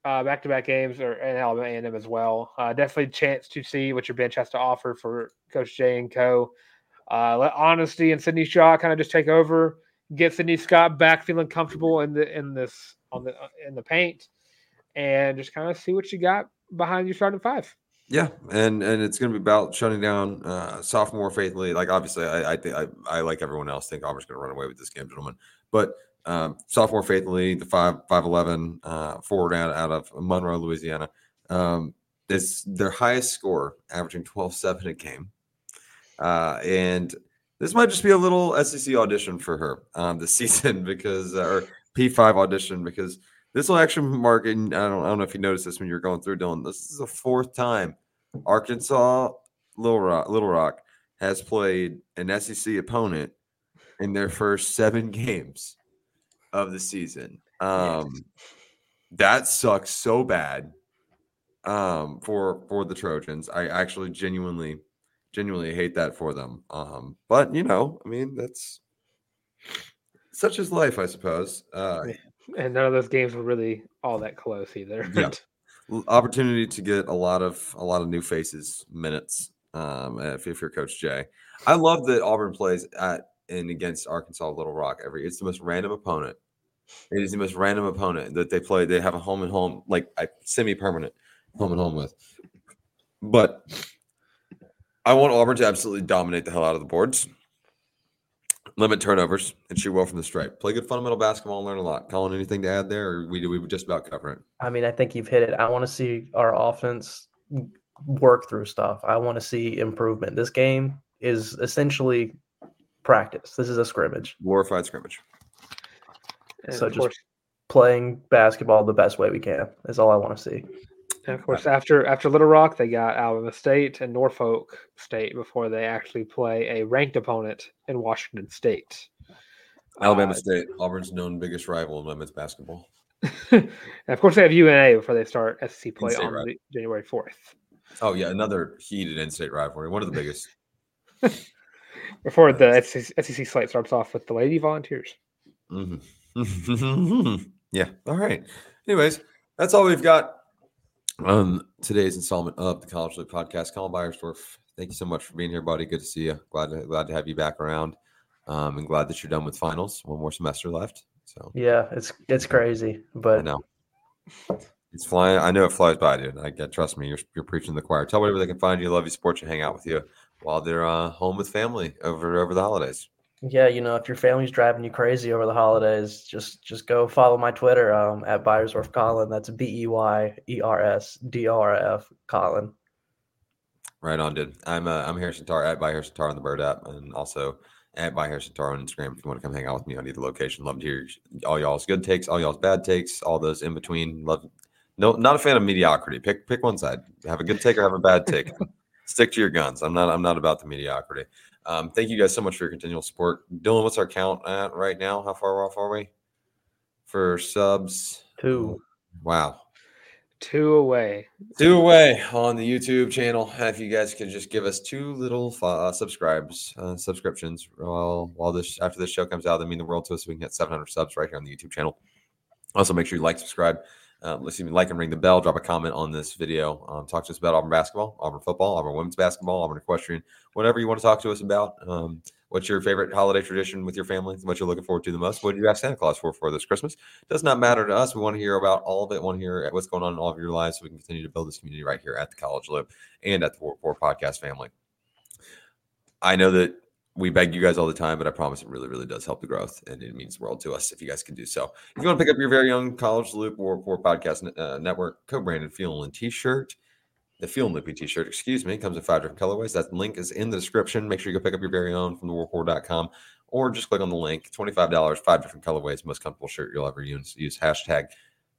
uh, back-to-back games, or and Alabama A and M as well. Uh, definitely a chance to see what your bench has to offer for Coach Jay and co. Uh, let Honesty and Sydney Shaw kind of just take over. Get Sydney Scott back feeling comfortable in the in this on the in the paint, and just kind of see what you got behind your starting five. Yeah, and and it's going to be about shutting down uh, sophomore faithfully. Like obviously, I I, th- I I like everyone else think Auburn's going to run away with this game, gentlemen. But um, sophomore faithfully, the five five eleven uh, forward out out of Monroe, Louisiana. Um, it's their highest score, averaging twelve seven a game, uh, and this might just be a little S E C audition for her um, this season because uh, or P five audition because. This will actually mark, and I don't, I don't know if you noticed this when you were going through, Dylan. This is the fourth time Arkansas Little Rock, Little Rock has played an S E C opponent in their first seven games of the season. Um, that sucks so bad um, for for the Trojans. I actually genuinely, genuinely hate that for them. Um, but you know, I mean, that's such is life, I suppose. Uh, yeah. And none of those games were really all that close either. Yeah, opportunity to get a lot of a lot of new faces minutes. Um, if, if you're Coach Jay, I love that Auburn plays at and against Arkansas Little Rock every. It's the most random opponent. It is the most random opponent that they play. They have a home and home, like a semi-permanent home and home with. But I want Auburn to absolutely dominate the hell out of the boards. Limit turnovers and shoot well from the stripe. Play good fundamental basketball and learn a lot. Colin, anything to add there, or we we just about cover it? I mean, I think you've hit it. I want to see our offense work through stuff. I want to see improvement. This game is essentially practice. This is a scrimmage. Glorified scrimmage. And so just course, playing basketball the best way we can is all I want to see. And, of course, after after Little Rock, they got Alabama State and Norfolk State before they actually play a ranked opponent in Washington State. Alabama uh, State, Auburn's known biggest rival in women's basketball. And, of course, they have U N A before they start S E C play in-state on rival. January fourth. Oh, yeah, another heated in-state rivalry, one of the biggest. Before the S E C slate starts off with the Lady Volunteers. Mm-hmm. Yeah, all right. Anyways, that's all we've got. Um, today's installment of the College Loop Podcast. Colin Beiersdorf, thank you so much for being here, buddy. Good to see you. Glad to, glad to have you back around. Um, and glad that you're done with finals. One more semester left. So yeah, it's it's crazy, but I know it's flying. I know it flies by, dude. I get trust me. You're you're preaching to the choir. Tell whatever they can find you. Love you, support you, hang out with you while they're uh, home with family over over the holidays. Yeah, you know, if your family's driving you crazy over the holidays, just just go follow my Twitter um, at Beiersdorf Colin. That's B E Y E R S D R F Colin. Right on, dude. I'm uh, I'm Harrison Tarr at Byharrison Tarr on the Bird app, and also at Byharrison Tarr on Instagram if you want to come hang out with me on either location. Love to hear all y'all's good takes, all y'all's bad takes, all those in between. Love. No, not a fan of mediocrity. Pick pick one side. Have a good take or have a bad take. Stick to your guns. I'm not I'm not about the mediocrity. Um, thank you guys so much for your continual support. Dylan, what's our count at right now? How far off are we for subs? Two. Wow. Two away. Two away on the YouTube channel. If you guys could just give us two little uh, subscribes, uh, subscriptions while while this after this show comes out, that mean the world to us. We can get seven hundred subs right here on the YouTube channel. Also, make sure you like, subscribe, uh, listen, like, and ring the bell. Drop a comment on this video. Um, talk to us about Auburn basketball, Auburn football, Auburn women's basketball, Auburn equestrian. Whatever you want to talk to us about, um, what's your favorite holiday tradition with your family, what you're looking forward to the most, what do you ask Santa Claus for for this Christmas? Does not matter to us. We want to hear about all of it. We want to hear what's going on in all of your lives so we can continue to build this community right here at the College Loop and at the four four Podcast family. I know that we beg you guys all the time, but I promise it really, really does help the growth, and it means the world to us if you guys can do so. If you want to pick up your very own College Loop or four Podcast uh, Network co-branded Fuel and T-shirt, The Fuel and Loopy T-shirt, excuse me, comes in five different colorways. That link is in the description. Make sure you go pick up your very own from the war core dot com or just click on the link. twenty-five dollars, five different colorways, most comfortable shirt you'll ever use. Use hashtag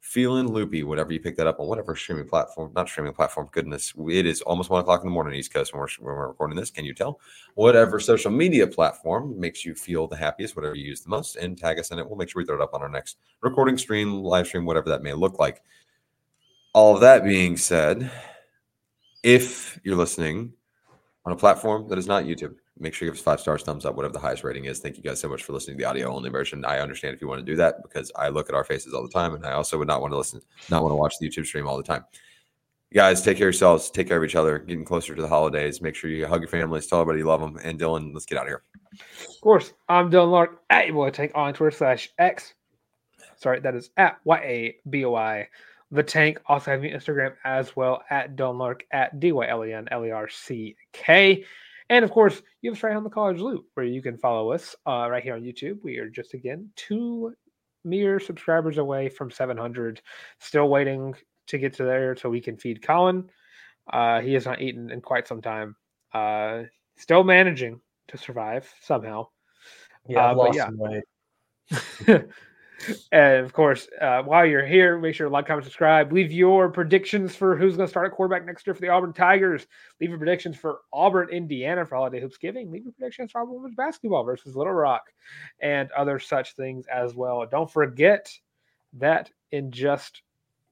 Feeling loopy, whatever you pick that up on, whatever streaming platform, not streaming platform, goodness, it is almost one o'clock in the morning East Coast when we're, when we're recording this. Can you tell? Whatever social media platform makes you feel the happiest, whatever you use the most, and tag us in it. We'll make sure we throw it up on our next recording stream, live stream, whatever that may look like. All of that being said, if you're listening on a platform that is not YouTube, make sure you give us five stars, thumbs up, whatever the highest rating is. Thank you guys so much for listening to the audio-only version. I understand if you want to do that because I look at our faces all the time, and I also would not want to listen, not want to watch the YouTube stream all the time. You guys, take care of yourselves. Take care of each other. Getting closer to the holidays. Make sure you hug your families. Tell everybody you love them. And Dylan, let's get out of here. Of course, I'm Dylan Lark at YaboyTank on Twitter slash X. Sorry, that is at Y A B O I. The Tank. Also have me Instagram as well at Dylan Lark at D Y L E N L E R C K. And, of course, you have us right on the College Loop, where you can follow us uh, right here on YouTube. We are just, again, two mere subscribers away from seven hundred. Still waiting to get to there so we can feed Colin. Uh, he has not eaten in quite some time. Uh, still managing to survive somehow. Yeah, uh, I've lost yeah. weight. And, of course, uh, while you're here, make sure to like, comment, subscribe. Leave your predictions for who's going to start at quarterback next year for the Auburn Tigers. Leave your predictions for Auburn, Indiana for Holiday Hoopsgiving. Leave your predictions for Auburn women's basketball versus Little Rock and other such things as well. Don't forget that in just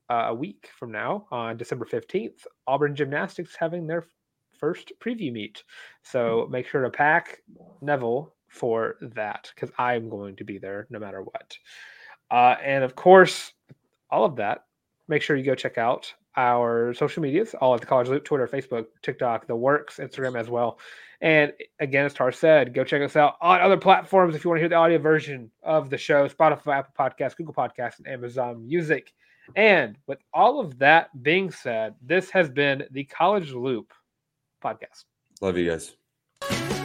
uh, a week from now, on December fifteenth, Auburn Gymnastics is having their first preview meet. So make sure to pack Neville for that because I'm going to be there no matter what. Uh, and, of course, all of that, make sure you go check out our social medias, all at the College Loop, Twitter, Facebook, TikTok, The Works, Instagram as well. And, again, as Tar said, go check us out on other platforms if you want to hear the audio version of the show, Spotify, Apple Podcasts, Google Podcasts, and Amazon Music. And with all of that being said, this has been the College Loop podcast. Love you guys.